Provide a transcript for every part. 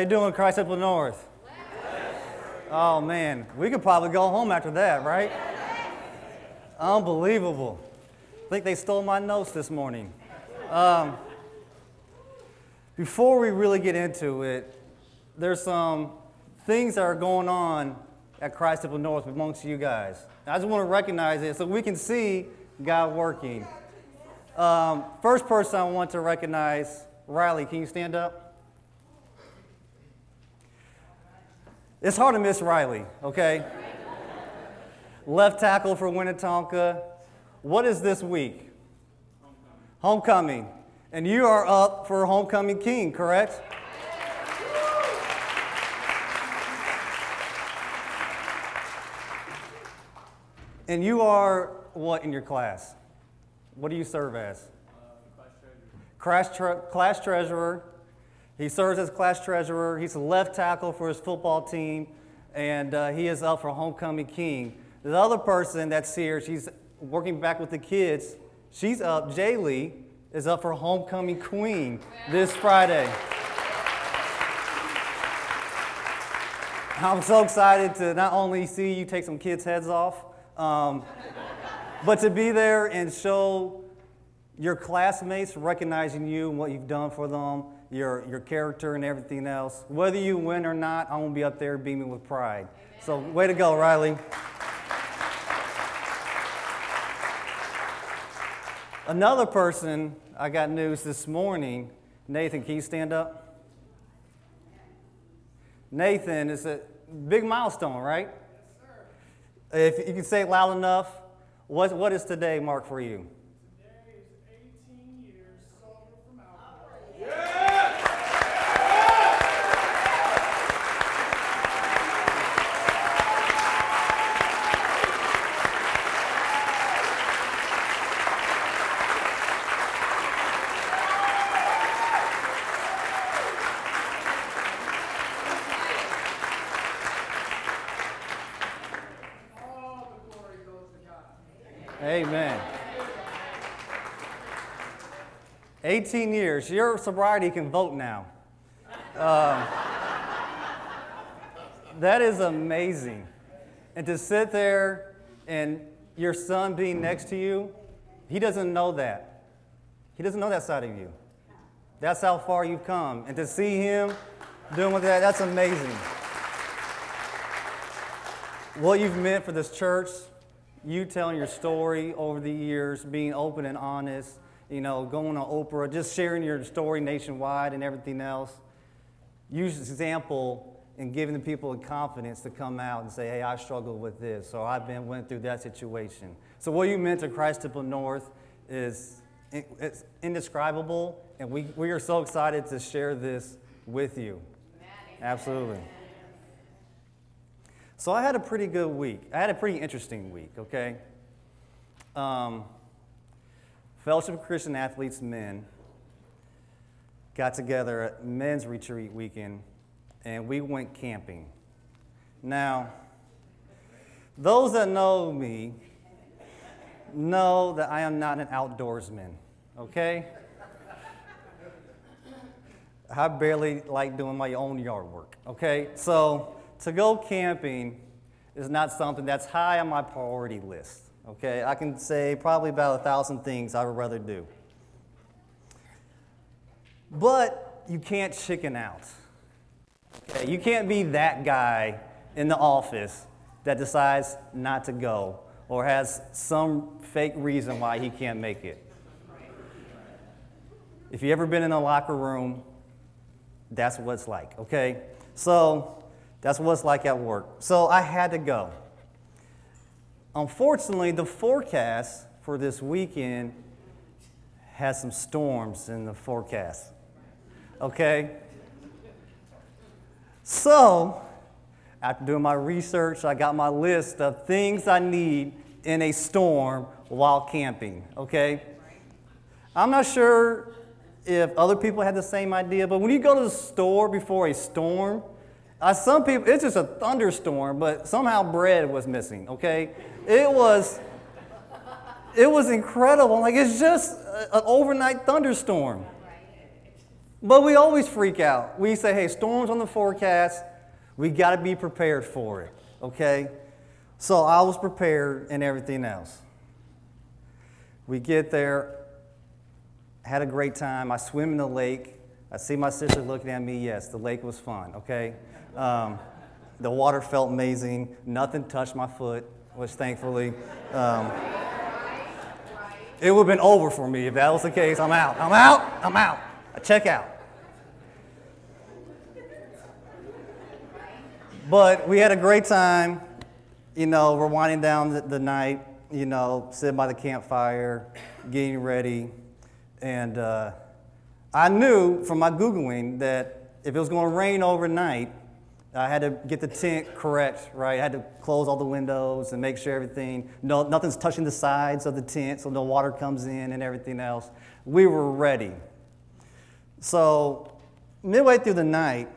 How you doing, Christ Temple North? Oh, man. We could probably go home after that, right? Unbelievable. I think they stole my notes this morning. Before we really get into it, there's some things that are going on at Christ Temple North amongst you guys. I just want to recognize it so we can see God working. First person I want to recognize, Riley, can you stand up? It's hard to miss Riley, okay? Left tackle for Winnetonka. What is this week? Homecoming. And you are up for Homecoming King, correct? And you are what in your class? What do you serve as? Class treasurer. He serves as class treasurer. He's a left tackle for his football team, and he is up for Homecoming King. The other person that's here, she's working back with the kids. She's up. Jaylee is up for Homecoming Queen this Friday. I'm so excited to not only see you take some kids' heads off, but to be there and show your classmates recognizing you and what you've done for them. Your character and everything else. Whether you win or not, I'm going to be up there beaming with pride. Amen. So way to go, Riley. Another person, I got news this morning. Nathan, can you stand up? Nathan, it's a big milestone, right? Yes, sir. If you can say it loud enough, what is today mark for you? Amen. 18 years. Your sobriety can vote now. That is amazing. And to sit there and your son being next to you, he doesn't know that. He doesn't know that side of you. That's how far you've come. And to see him doing with that, that's amazing. What you've meant for this church, you telling your story over the years, being open and honest, you know, going on Oprah, just sharing your story nationwide and everything else. Use this example and giving the people the confidence to come out and say, hey, I struggled with this, or went through that situation. So what you meant to Christ Temple North is it's indescribable, and we are so excited to share this with you. Absolutely. So I had a pretty good week. I had a pretty interesting week, okay? Fellowship of Christian Athletes men got together at men's retreat weekend, and we went camping. Now, those that know me know that I am not an outdoorsman, okay? I barely like doing my own yard work, okay? So to go camping is not something that's high on my priority list, okay? I can say probably about 1,000 things I would rather do. But you can't chicken out, okay? You can't be that guy in the office that decides not to go or has some fake reason why he can't make it. If you've ever been in a locker room, that's what it's like, okay? So that's what it's like at work. So I had to go. Unfortunately, the forecast for this weekend has some storms in the forecast, okay? So after doing my research, I got my list of things I need in a storm while camping, okay? I'm not sure if other people had the same idea, but when you go to the store before a storm, some people, it's just a thunderstorm, but somehow bread was missing, okay? It was incredible. Like, it's just an overnight thunderstorm. But we always freak out. We say, hey, storms on the forecast. We got to be prepared for it, okay? So I was prepared and everything else. We get there, had a great time. I swim in the lake. I see my sister looking at me. Yes, the lake was fun, okay? The water felt amazing. Nothing touched my foot, which thankfully, it would have been over for me if that was the case. I'm out. I check out. But we had a great time. You know, we're winding down the night, you know, sitting by the campfire, getting ready. And I knew from my Googling that if it was going to rain overnight, I had to get the tent correct, right? I had to close all the windows and make sure nothing's touching the sides of the tent so no water comes in and everything else. We were ready. So midway through the night,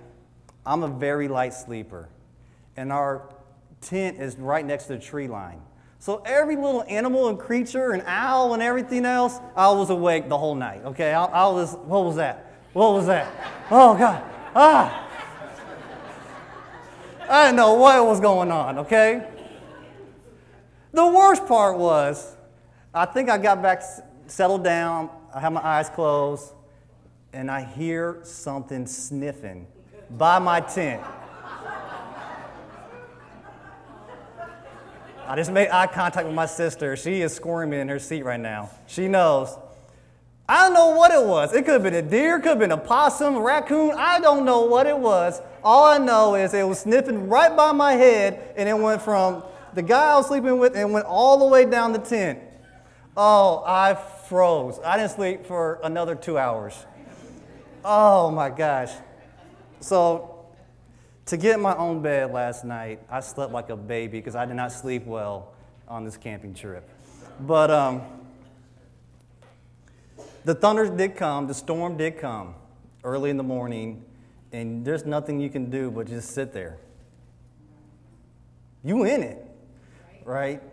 I'm a very light sleeper, and our tent is right next to the tree line. So every little animal and creature, an owl and everything else, I was awake the whole night, okay? What was that? Oh, God. Ah! I didn't know what was going on, okay? The worst part was, I think I got back, settled down, I had my eyes closed, and I hear something sniffing by my tent. I just made eye contact with my sister. She is squirming in her seat right now. She knows. I don't know what it was. It could have been a deer, could have been a possum, a raccoon. I don't know what it was. All I know is it was sniffing right by my head, and it went from the guy I was sleeping with and went all the way down the tent. Oh, I froze. I didn't sleep for another 2 hours. Oh, my gosh. So to get in my own bed last night, I slept like a baby because I did not sleep well on this camping trip. But the thunder did come, the storm did come early in the morning, and there's nothing you can do but just sit there. You in it, right?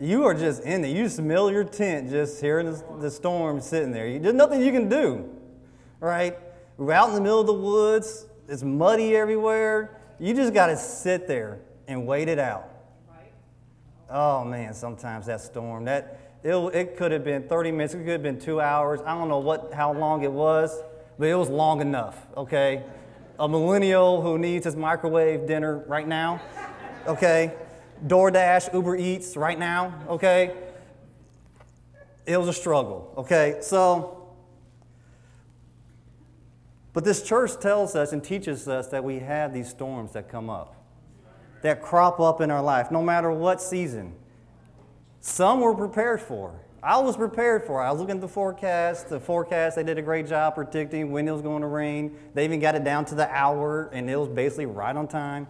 You are just in it. You smell your tent just hearing the storm sitting there. There's nothing you can do, right? We're out in the middle of the woods. It's muddy everywhere. You just got to sit there and wait it out. Right. Oh, man, sometimes that storm, it could have been 30 minutes. It could have been 2 hours. I don't know how long it was, but it was long enough, okay? A millennial who needs his microwave dinner right now, okay? DoorDash, Uber Eats right now, okay? It was a struggle, okay? But this church tells us and teaches us that we have these storms that come up, that crop up in our life, no matter what season. Some were prepared for. I was prepared for it. I was looking at the forecast. The forecast, they did a great job predicting when it was going to rain. They even got it down to the hour, and it was basically right on time.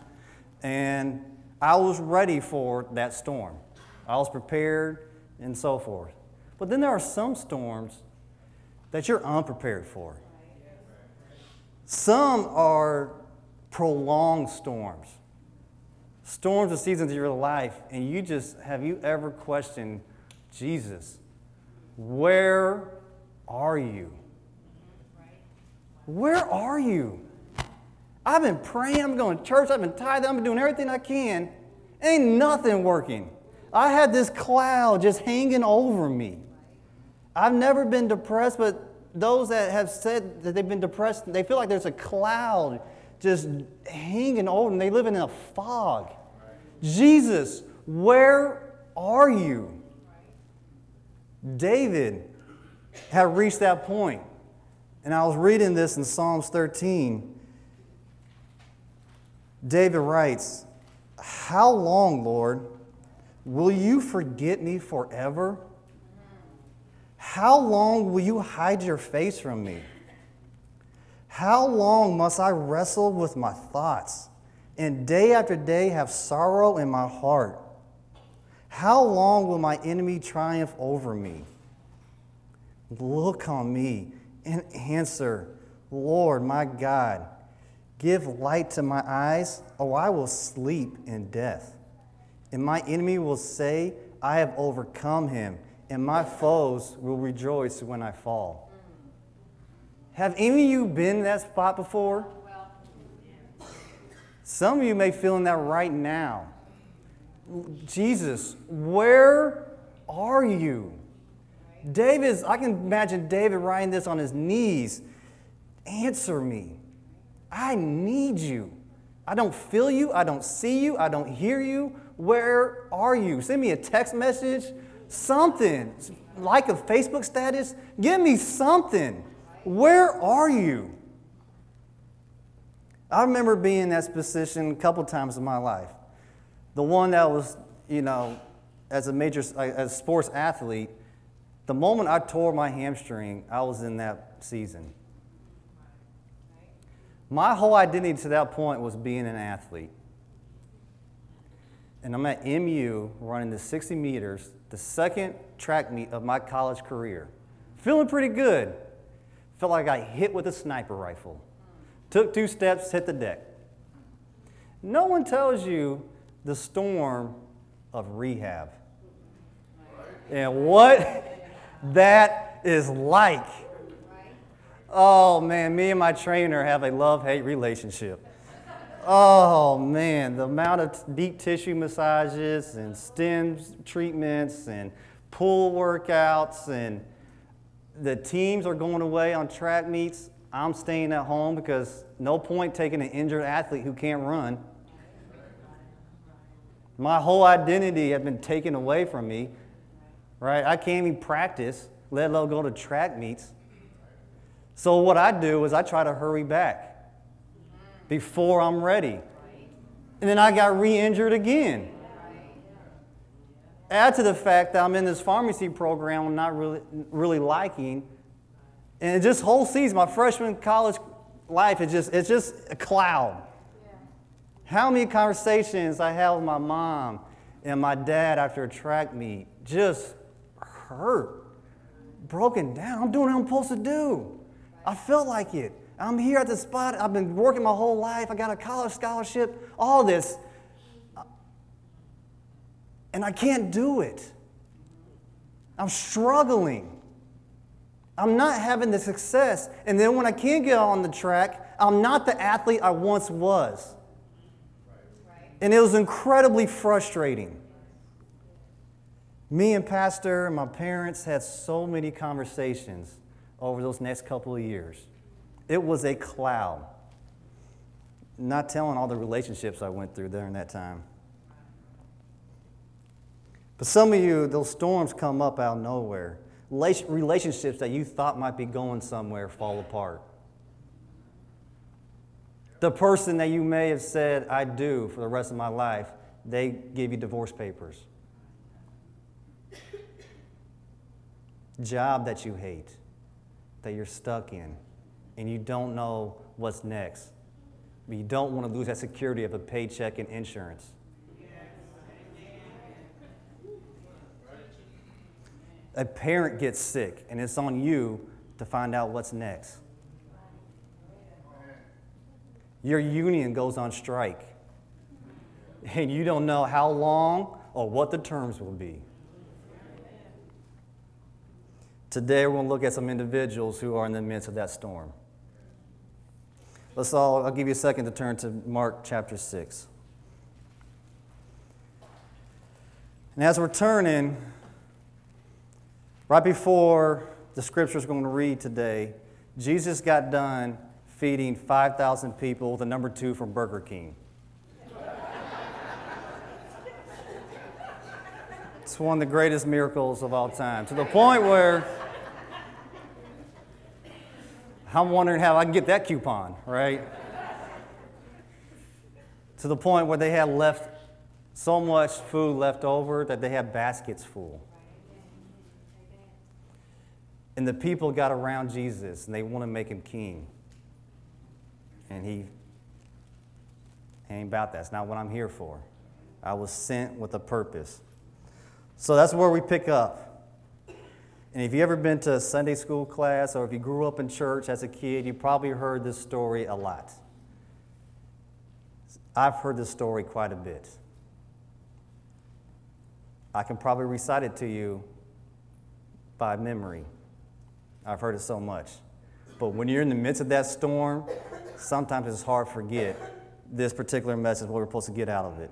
And I was ready for that storm. I was prepared and so forth. But then there are some storms that you're unprepared for. Some are prolonged storms, storms of seasons of your life, and have you ever questioned, Jesus, where are you? Where are you? I've been praying, I'm going to church, I've been tithing, I've been doing everything I can. Ain't nothing working. I had this cloud just hanging over me. I've never been depressed, but those that have said that they've been depressed, they feel like there's a cloud just hanging over them. They live in a fog. Right. Jesus, where are you? Right. David had reached that point. And I was reading this in Psalms 13. David writes, "How long, Lord, will you forget me forever? How long will you hide your face from me? How long must I wrestle with my thoughts and day after day have sorrow in my heart? How long will my enemy triumph over me? Look on me and answer, Lord, my God. Give light to my eyes, or I will sleep in death. And my enemy will say, I have overcome him. And my foes will rejoice when I fall." Have any of you been in that spot before? Some of you may feel in that right now. Jesus, where are you? David, I can imagine David writing this on his knees. Answer me. I need you. I don't feel you. I don't see you. I don't hear you. Where are you? Send me a text message, something. Like a Facebook status. Give me something. Where are you? I remember being in that position a couple times in my life. The one that was, as a sports athlete, the moment I tore my hamstring, I was in that season. My whole identity to that point was being an athlete. And I'm at MU running the 60 meters, the second track meet of my college career. Feeling pretty good. Felt like I hit with a sniper rifle. Took two steps, hit the deck. No one tells you the storm of rehab. And what that is like. Oh man, me and my trainer have a love-hate relationship. Oh man, the amount of deep tissue massages and stem treatments and pool workouts, and the teams are going away on track meets. I'm staying at home because no point taking an injured athlete who can't run. My whole identity had been taken away from me. Right? I can't even practice, let alone go to track meets. So what I do is I try to hurry back before I'm ready. And then I got re-injured again. Add to the fact that I'm in this pharmacy program I'm not really liking. And this whole season, my freshman college life, it's just a cloud. How many conversations I have with my mom and my dad after a track meet, just hurt, broken down. I'm doing what I'm supposed to do. I felt like it. I'm here at the spot. I've been working my whole life. I got a college scholarship, all this. And I can't do it. I'm struggling. I'm not having the success. And then when I can get on the track, I'm not the athlete I once was. And it was incredibly frustrating. Me and Pastor and my parents had so many conversations over those next couple of years. It was a cloud. Not telling all the relationships I went through during that time. But some of you, those storms come up out of nowhere. Relationships that you thought might be going somewhere fall apart. The person that you may have said, I do for the rest of my life, they give you divorce papers. Job that you hate, that you're stuck in, and you don't know what's next. But you don't want to lose that security of a paycheck and insurance. Yes. A parent gets sick, and it's on you to find out what's next. Your union goes on strike, and you don't know how long or what the terms will be. Today, we're going to look at some individuals who are in the midst of that storm. I'll give you a second to turn to Mark chapter 6. And as we're turning, right before the scriptures we're going to read today, Jesus got done feeding 5,000 people with a number 2 from Burger King. It's one of the greatest miracles of all time, to the point where I'm wondering how I can get that coupon, right? To the point where they had left so much food left over that they had baskets full. And the people got around Jesus, and they want to make him king. And he ain't about that. It's not what I'm here for. I was sent with a purpose. So that's where we pick up. And if you've ever been to a Sunday school class, or if you grew up in church as a kid, you probably heard this story a lot. I've heard this story quite a bit. I can probably recite it to you by memory. I've heard it so much. But when you're in the midst of that storm, sometimes it's hard to forget this particular message, what we're supposed to get out of it.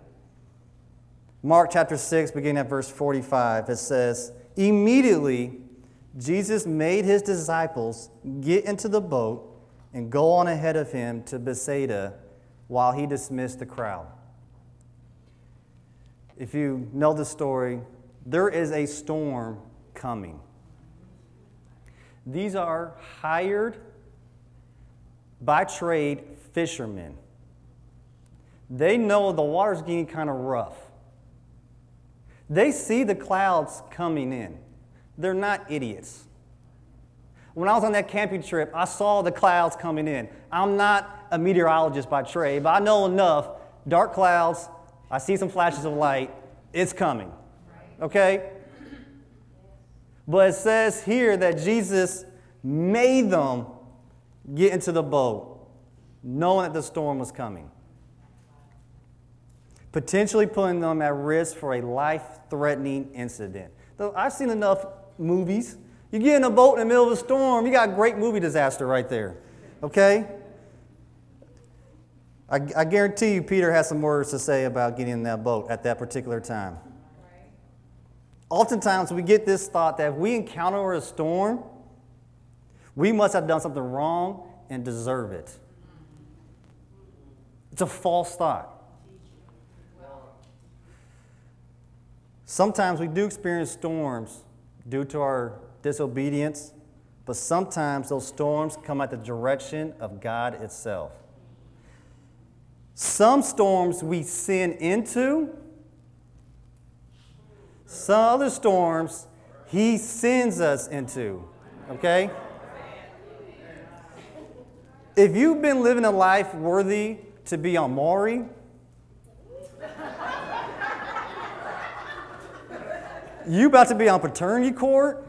Mark chapter 6, beginning at verse 45, it says, "Immediately Jesus made his disciples get into the boat and go on ahead of him to Bethsaida while he dismissed the crowd." If you know the story, there is a storm coming. These are hired by trade fishermen. They know the water's getting kind of rough. They see the clouds coming in. They're not idiots. When I was on that camping trip, I saw the clouds coming in. I'm not a meteorologist by trade, but I know enough. Dark clouds, I see some flashes of light. It's coming. Okay? But it says here that Jesus made them get into the boat, knowing that the storm was coming, potentially putting them at risk for a life-threatening incident. Though I've seen enough movies. You get in a boat in the middle of a storm, you got a great movie disaster right there, okay? I guarantee you Peter has some words to say about getting in that boat at that particular time. Oftentimes we get this thought that if we encounter a storm, we must have done something wrong and deserve it. It's a false thought. Sometimes we do experience storms due to our disobedience, but sometimes those storms come at the direction of God itself. Some storms we sin into, some other storms he sends us into, okay? If you've been living a life worthy to be on Maury, you about to be on paternity court,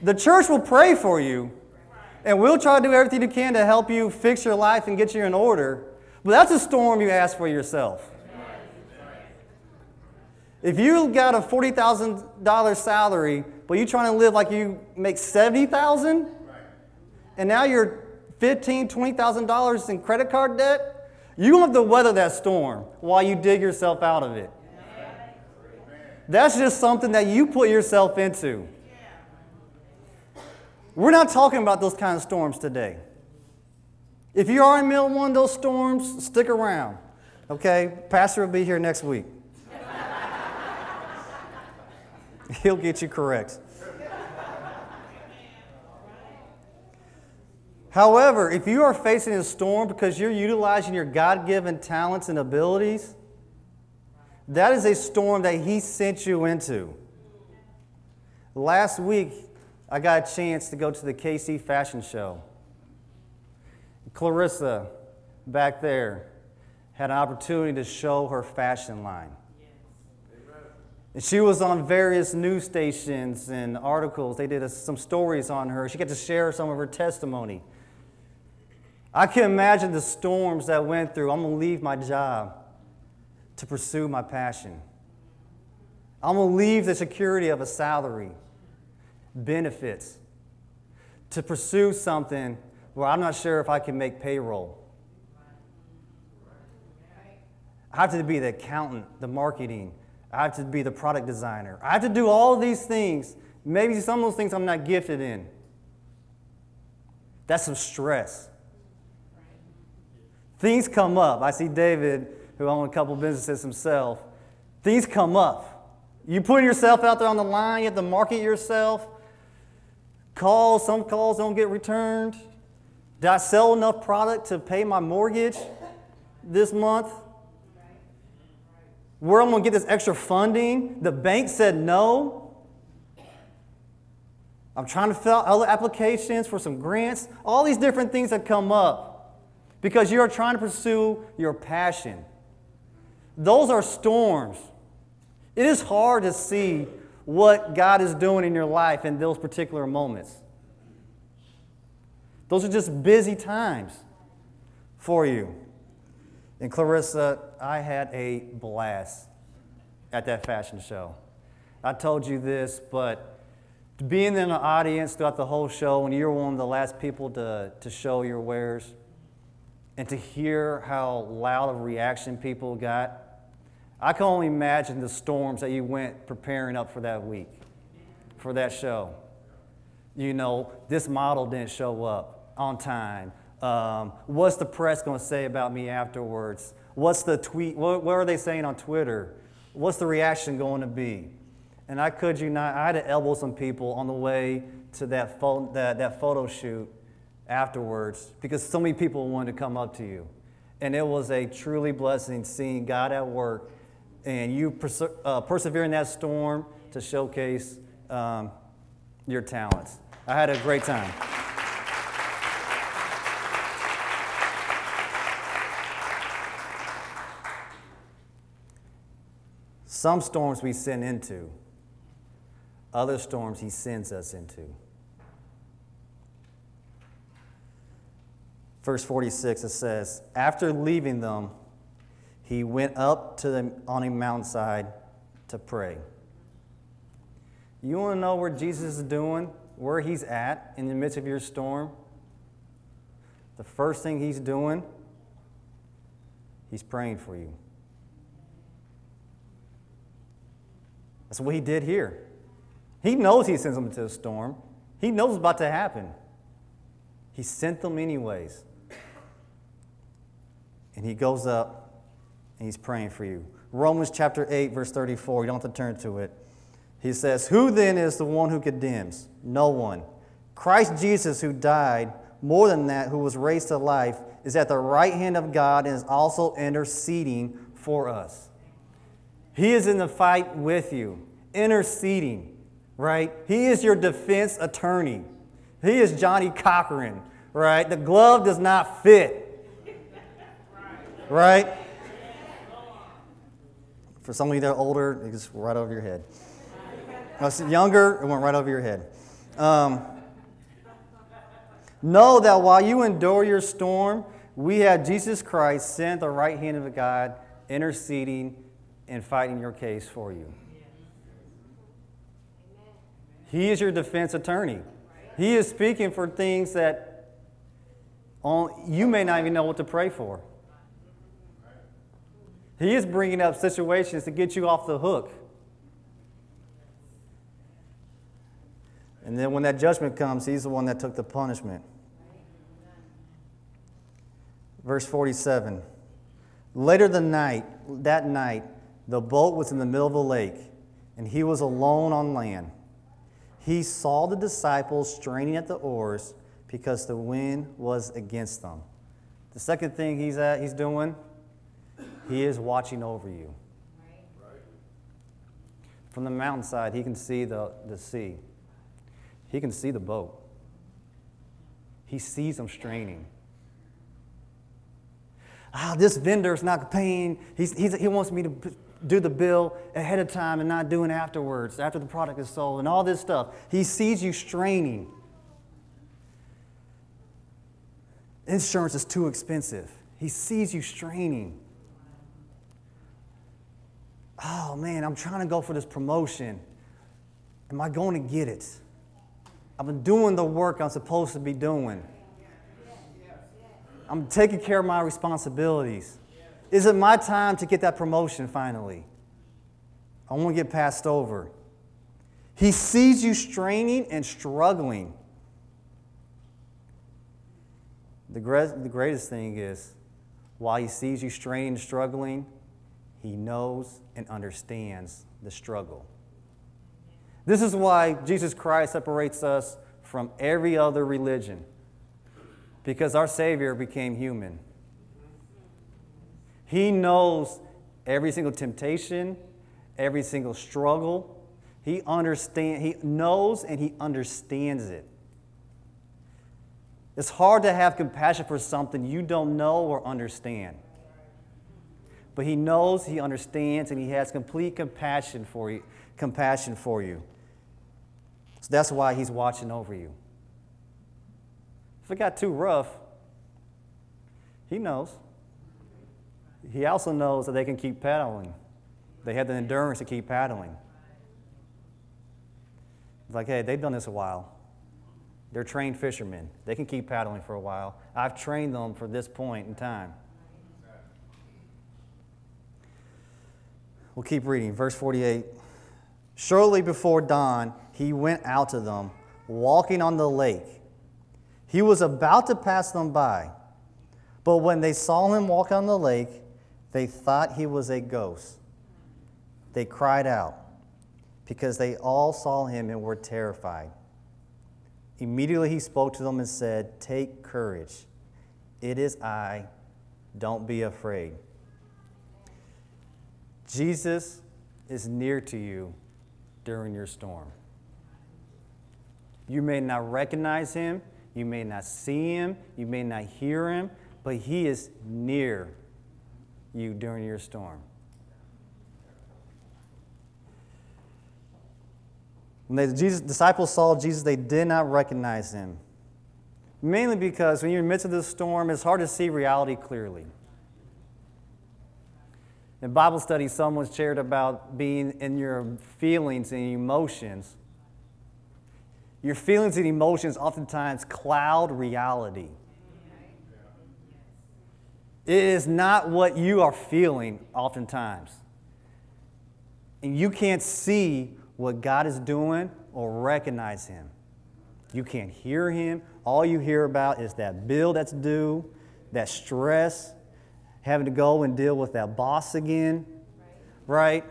the church will pray for you, and we'll try to do everything we can to help you fix your life and get you in order. But that's a storm you ask for yourself. If you got a $40,000 salary, but you're trying to live like you make $70,000, and now you're $15,000, $20,000 in credit card debt, you don't have to weather that storm while you dig yourself out of it. That's just something that you put yourself into. We're not talking about those kind of storms today. If you are in the middle of one of those storms, stick around, okay? Pastor will be here next week. He'll get you correct. However, if you are facing a storm because you're utilizing your God-given talents and abilities, that is a storm that he sent you into. Last week, I got a chance to go to the KC Fashion Show. Clarissa, back there, had an opportunity to show her fashion line. And she was on various news stations and articles. They did some stories on her. She got to share some of her testimony. I can imagine the storms that went through. I'm going to leave my job to pursue my passion. I'm going to leave the security of a salary, benefits, to pursue something where I'm not sure if I can make payroll. I have to be the accountant, the marketing. I have to be the product designer. I have to do all these things. Maybe some of those things I'm not gifted in. That's some stress. Things come up. I see David, who owns a couple businesses himself. Things come up. You put yourself out there on the line, you have to market yourself. Calls, some calls don't get returned. Did I sell enough product to pay my mortgage this month? Where I'm going to get this extra funding? The bank said no. I'm trying to fill out other applications for some grants. All these different things that come up because you're trying to pursue your passion. Those are storms. It is hard to see what God is doing in your life in those particular moments. Those are just busy times for you. And Clarissa, I had a blast at that fashion show. I told you this, but Being in the audience throughout the whole show, when you're one of the last people to show your wares, and to hear how loud of a reaction people got, I can only imagine the storms that you went preparing up for that week, for that show. You know, this model didn't show up on time. What's the press going to say about me afterwards? What's the tweet? What are they saying on Twitter? What's the reaction going to be? And I could you not, I had to elbow some people on the way to that photo shoot afterwards, because so many people wanted to come up to you. And it was a truly blessing seeing God at work and you persevere in that storm to showcase your talents. I had a great time. Some storms we sin into. Other storms he sends us into. Verse 46, it says, after leaving them, he went up to them on a mountainside to pray. You want to know what Jesus is doing, where he's at in the midst of your storm? The first thing he's doing, he's praying for you. That's what he did here. He knows he sends them into a storm. He knows what's about to happen. He sent them anyways. And he goes up and he's praying for you. Romans chapter 8, verse 34. You don't have to turn to it. He says, who then is the one who condemns? No one. Christ Jesus, who died, more than that, who was raised to life, is at the right hand of God and is also interceding for us. He is in the fight with you, interceding. Right? He is your defense attorney. He is Johnny Cochran, right? The glove does not fit, right? For some of you that are older, it goes right over your head. Us younger, it went right over your head. Know that while you endure your storm, we have Jesus Christ sent at the right hand of God, interceding and fighting your case for you. He is your defense attorney. He is speaking for things that you may not even know what to pray for. He is bringing up situations to get you off the hook. And then when that judgment comes, he's the one that took the punishment. Verse 47. Later that night, the boat was in the middle of a lake, and he was alone on land. He saw the disciples straining at the oars because the wind was against them. The second thing he's doing, he is watching over you. Right. From the mountainside, he can see the sea. He can see the boat. He sees them straining. This vendor's not paying. He wants me to do the bill ahead of time and not doing afterwards, after the product is sold and all this stuff. He sees you straining. Insurance is too expensive. He sees you straining. Oh, man, I'm trying to go for this promotion. Am I going to get it? I've been doing the work I'm supposed to be doing. I'm taking care of my responsibilities. Is it my time to get that promotion finally? I won't get passed over. He sees you straining and struggling. The greatest thing is, while he sees you straining and struggling, he knows and understands the struggle. This is why Jesus Christ separates us from every other religion, because our Savior became human. He knows every single temptation, every single struggle. He knows and he understands it. It's hard to have compassion for something you don't know or understand. But he knows, he understands, and he has complete compassion for you. So that's why he's watching over you. If it got too rough, he knows. He also knows that they can keep paddling. They have the endurance to keep paddling. It's like, hey, they've done this a while. They're trained fishermen. They can keep paddling for a while. I've trained them for this point in time. We'll keep reading. Verse 48. Shortly before dawn, he went out to them, walking on the lake. He was about to pass them by, but when they saw him walk on the lake, they thought he was a ghost. They cried out because they all saw him and were terrified. Immediately he spoke to them and said, "Take courage. It is I. Don't be afraid." Jesus is near to you during your storm. You may not recognize him. You may not see him. You may not hear him. But he is near you during your storm. When the disciples saw Jesus, they did not recognize him. Mainly because when you're in the midst of the storm, it's hard to see reality clearly. In Bible study, someone shared about being in your feelings and emotions. Your feelings and emotions oftentimes cloud reality. It is not what you are feeling oftentimes. And you can't see what God is doing or recognize him. You can't hear him. All you hear about is that bill that's due, that stress, having to go and deal with that boss again, right?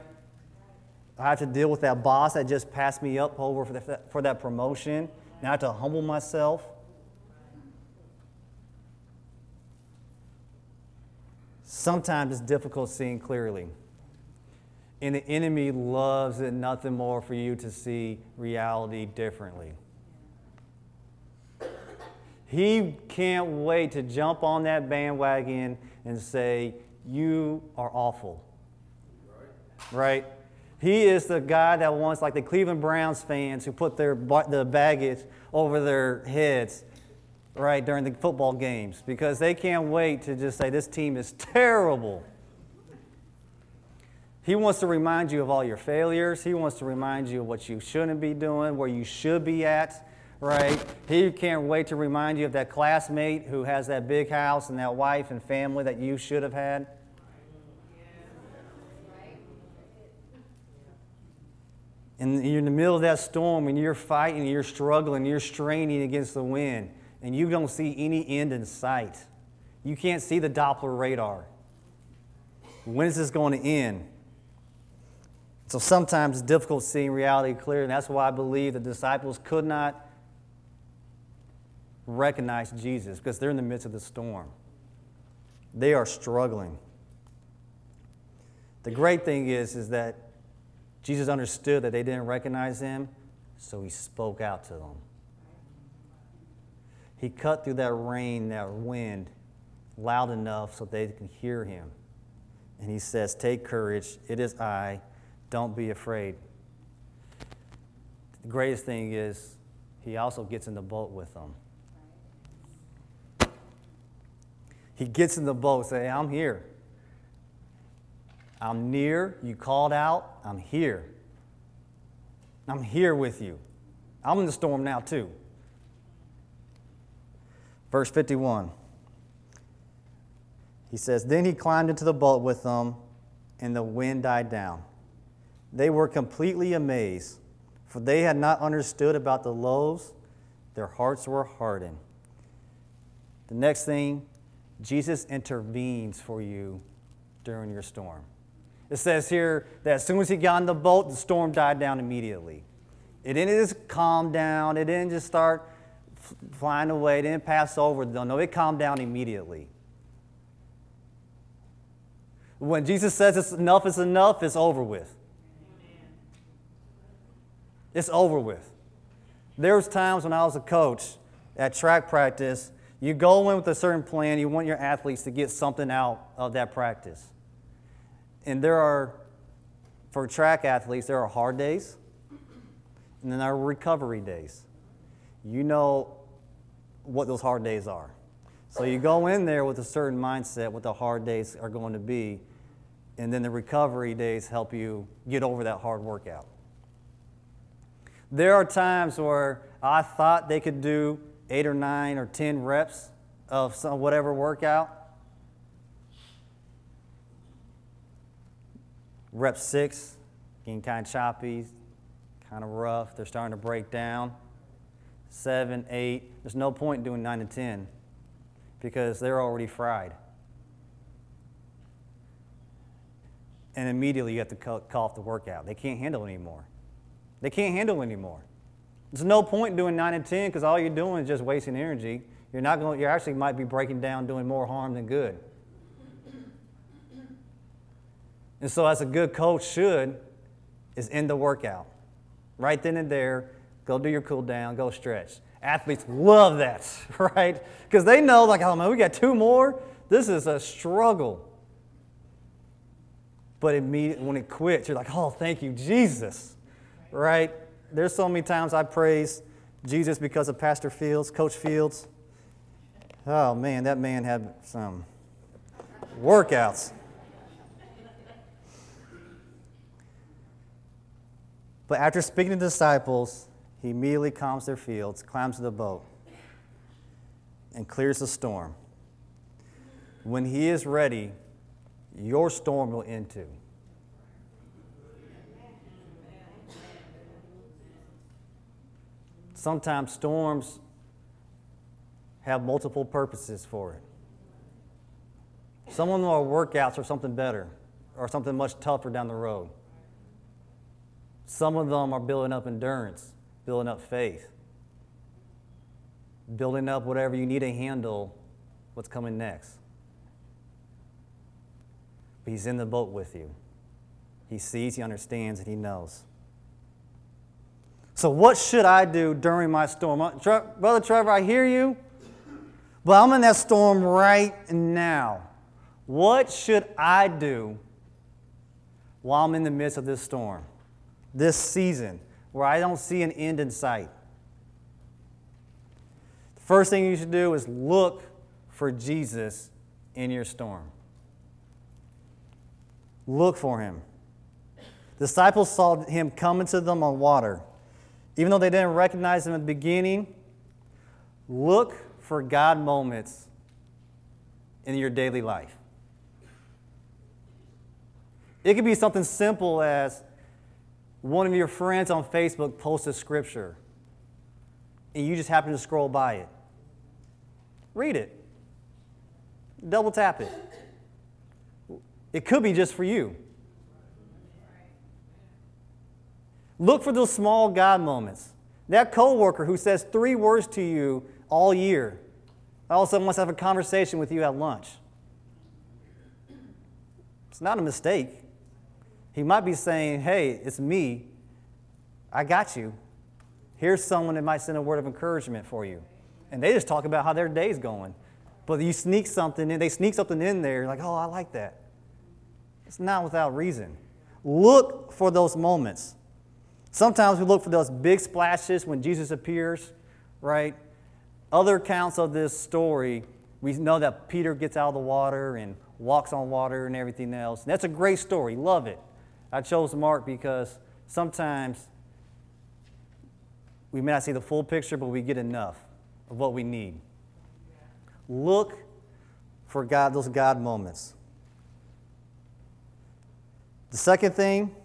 I have to deal with that boss that just passed me up over for that promotion. Now I have to humble myself. Sometimes it's difficult seeing clearly. And the enemy loves it nothing more for you to see reality differently. He can't wait to jump on that bandwagon and say, "You are awful." Right? He is the guy that wants, like the Cleveland Browns fans who put the baggage over their heads, right, during the football games, because they can't wait to just say, "This team is terrible." He wants to remind you of all your failures. He wants to remind you of what you shouldn't be doing, where you should be at, right? He can't wait to remind you of that classmate who has that big house and that wife and family that you should have had. And you're in the middle of that storm and you're fighting, you're struggling, you're straining against the wind, and you don't see any end in sight. You can't see the Doppler radar. When is this going to end? So sometimes it's difficult seeing reality clear, and that's why I believe the disciples could not recognize Jesus, because they're in the midst of the storm. They are struggling. The great thing is that Jesus understood that they didn't recognize him, so he spoke out to them. He cut through that rain, that wind, loud enough so they can hear him. And he says, "Take courage, it is I. Don't be afraid." The greatest thing is he also gets in the boat with them. He gets in the boat, say, "I'm here. I'm near. You called out. I'm here. I'm here with you. I'm in the storm now too." Verse 51. He says, "Then he climbed into the boat with them, and the wind died down. They were completely amazed, for they had not understood about the loaves. Their hearts were hardened." The next thing, Jesus intervenes for you during your storm. It says here that as soon as he got in the boat, the storm died down immediately. It didn't just calm down. It didn't just start flying away. It didn't pass over. No, it calmed down immediately. When Jesus says it's enough, it's enough, it's over with. It's over with. There was times when I was a coach at track practice, you go in with a certain plan, you want your athletes to get something out of that practice. And there are, for track athletes, there are hard days, and then there are recovery days. You know what those hard days are. So you go in there with a certain mindset, what the hard days are going to be, and then the recovery days help you get over that hard workout. There are times where I thought they could do 8 or 9 or 10 reps of some whatever workout. Rep 6, getting kind of choppy, kind of rough. They're starting to break down. 7, 8. There's no point doing 9 and 10 because they're already fried. And immediately you have to call off the workout. They can't handle it anymore. There's no point doing 9 and 10 because all you're doing is just wasting energy. You actually might be breaking down, doing more harm than good. And so as a good coach should, is end the workout. Right then and there, go do your cool down, go stretch. Athletes love that, right? Because they know, like, oh, man, we got 2 more. This is a struggle. But immediately when it quits, you're like, oh, thank you, Jesus, right? There's so many times I praise Jesus because of Pastor Fields, Coach Fields. Oh, man, that man had some workouts. But after speaking to the disciples, he immediately calms their fields, climbs to the boat, and clears the storm. When he is ready, your storm will end too. Sometimes storms have multiple purposes for it. Some of them are workouts or something better or something much tougher down the road. Some of them are building up endurance, building up faith, building up whatever you need to handle what's coming next. But he's in the boat with you. He sees, he understands, and he knows. So what should I do during my storm? Brother Trevor, I hear you, but I'm in that storm right now. What should I do while I'm in the midst of this storm, this season, where I don't see an end in sight? The first thing you should do is look for Jesus in your storm. Look for him. The disciples saw him coming to them on water. Even though they didn't recognize him at the beginning, look for God moments in your daily life. It could be something simple as one of your friends on Facebook posts a scripture and you just happen to scroll by it. Read it. Double tap it. It could be just for you. Look for those small God moments. That coworker who says 3 words to you all year, all of a sudden wants to have a conversation with you at lunch. It's not a mistake. He might be saying, hey, it's me. I got you. Here's someone that might send a word of encouragement for you. And they just talk about how their day's going. But you sneak something in. They sneak something in there. Like, oh, I like that. It's not without reason. Look for those moments. Sometimes we look for those big splashes when Jesus appears, right? Other accounts of this story, we know that Peter gets out of the water and walks on water and everything else. And that's a great story. Love it. I chose Mark because sometimes we may not see the full picture, but we get enough of what we need. Look for God, those God moments. The second thing,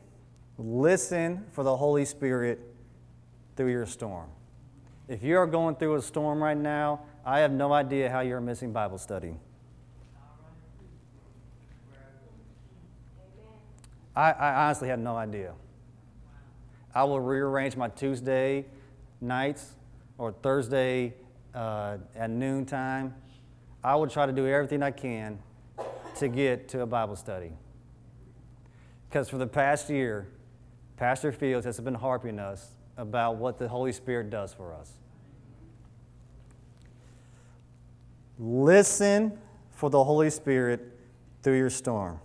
listen for the Holy Spirit through your storm. If you are going through a storm right now, I have no idea how you're missing Bible study. I honestly have no idea. I will rearrange my Tuesday nights or Thursday at noontime. I will try to do everything I can to get to a Bible study. Because for the past year, Pastor Fields has been harping us about what the Holy Spirit does for us. Listen for the Holy Spirit through your storm.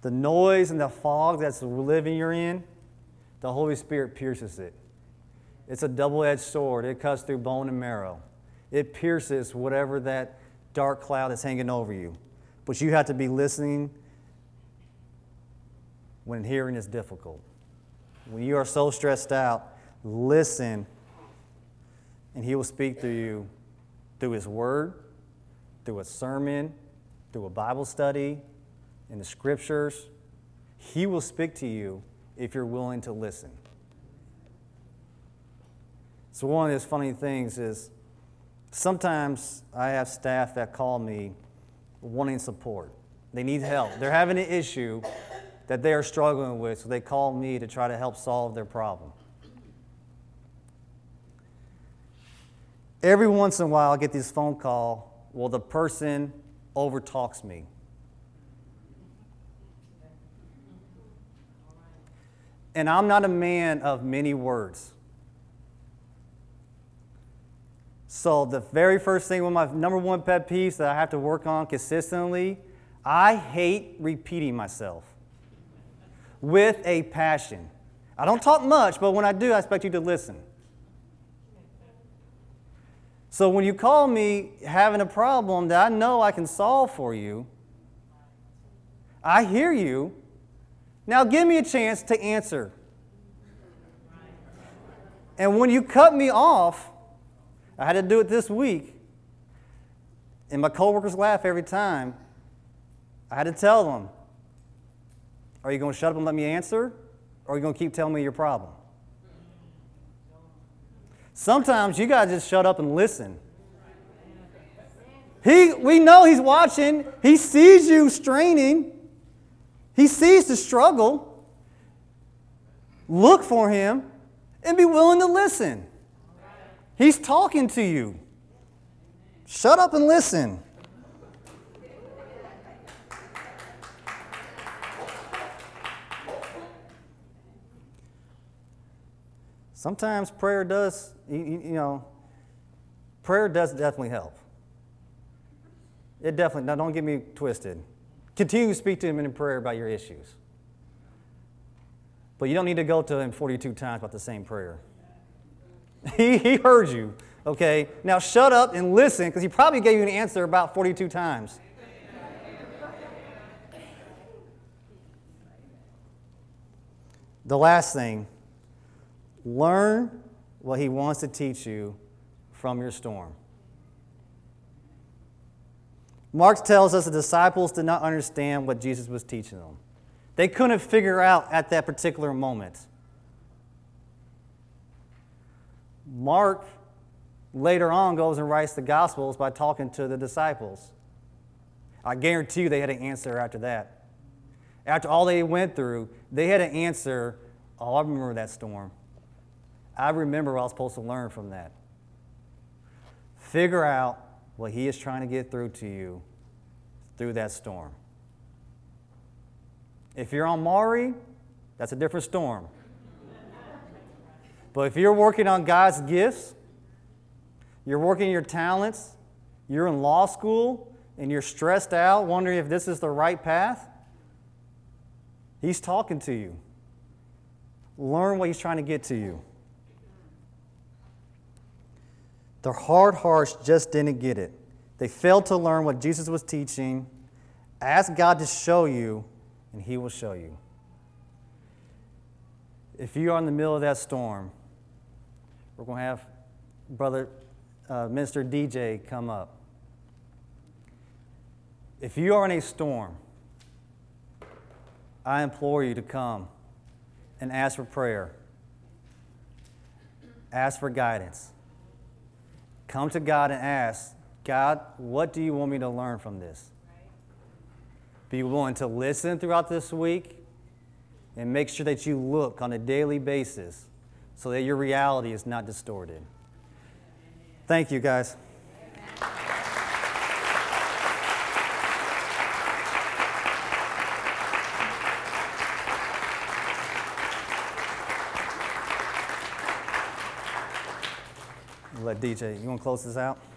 The noise and the fog that's living you're in, the Holy Spirit pierces it. It's a double-edged sword. It cuts through bone and marrow. It pierces whatever that dark cloud is hanging over you. But you have to be listening when hearing is difficult. When you are so stressed out, Listen, and He will speak through you, through His Word, through a sermon, through a Bible study, in the Scriptures. He will speak to you if you're willing to listen. So one of those funny things is sometimes I have staff that call me wanting support. They need help. They're having an issue that they are struggling with, so they call me to try to help solve their problem. Every once in a while, I get this phone call, well, the person overtalks me. And I'm not a man of many words. So the very first thing, one of my number one pet peeves that I have to work on consistently, I hate repeating myself with a passion. I don't talk much, but when I do, I expect you to listen. So when you call me having a problem that I know I can solve for you, I hear you. Now give me a chance to answer. And when you cut me off, I had to do it this week, and my coworkers laugh every time. I had to tell them, are you going to shut up and let me answer, or are you going to keep telling me your problem? Sometimes you got to just shut up and listen. We know He's watching. He sees you straining. He sees the struggle. Look for Him and be willing to listen. He's talking to you. Shut up and listen. Sometimes prayer does, prayer does definitely help. It definitely, now don't get me twisted. Continue to speak to Him in prayer about your issues. But you don't need to go to Him 42 times about the same prayer. He heard you, okay? Now shut up and listen, because He probably gave you an answer about 42 times. The last thing, learn what He wants to teach you from your storm. Mark tells us the disciples did not understand what Jesus was teaching them. They couldn't figure out at that particular moment. Mark later on goes and writes the Gospels by talking to the disciples. I guarantee you they had an answer after that. After all they went through, they had an answer. Oh, I remember that storm. I remember what I was supposed to learn from that. Figure out what He is trying to get through to you through that storm. If you're on Maury, that's a different storm. But if you're working on God's gifts, you're working your talents, you're in law school, and you're stressed out, wondering if this is the right path, He's talking to you. Learn what He's trying to get to you. Their hard hearts just didn't get it. They failed to learn what Jesus was teaching. Ask God to show you, and He will show you. If you are in the middle of that storm, we're going to have Brother Minister DJ come up. If you are in a storm, I implore you to come and ask for prayer. Ask for guidance. Come to God and ask, God, what do you want me to learn from this? Be willing to listen throughout this week and make sure that you look on a daily basis so that your reality is not distorted. Thank you, guys. Let DJ, you want to close this out?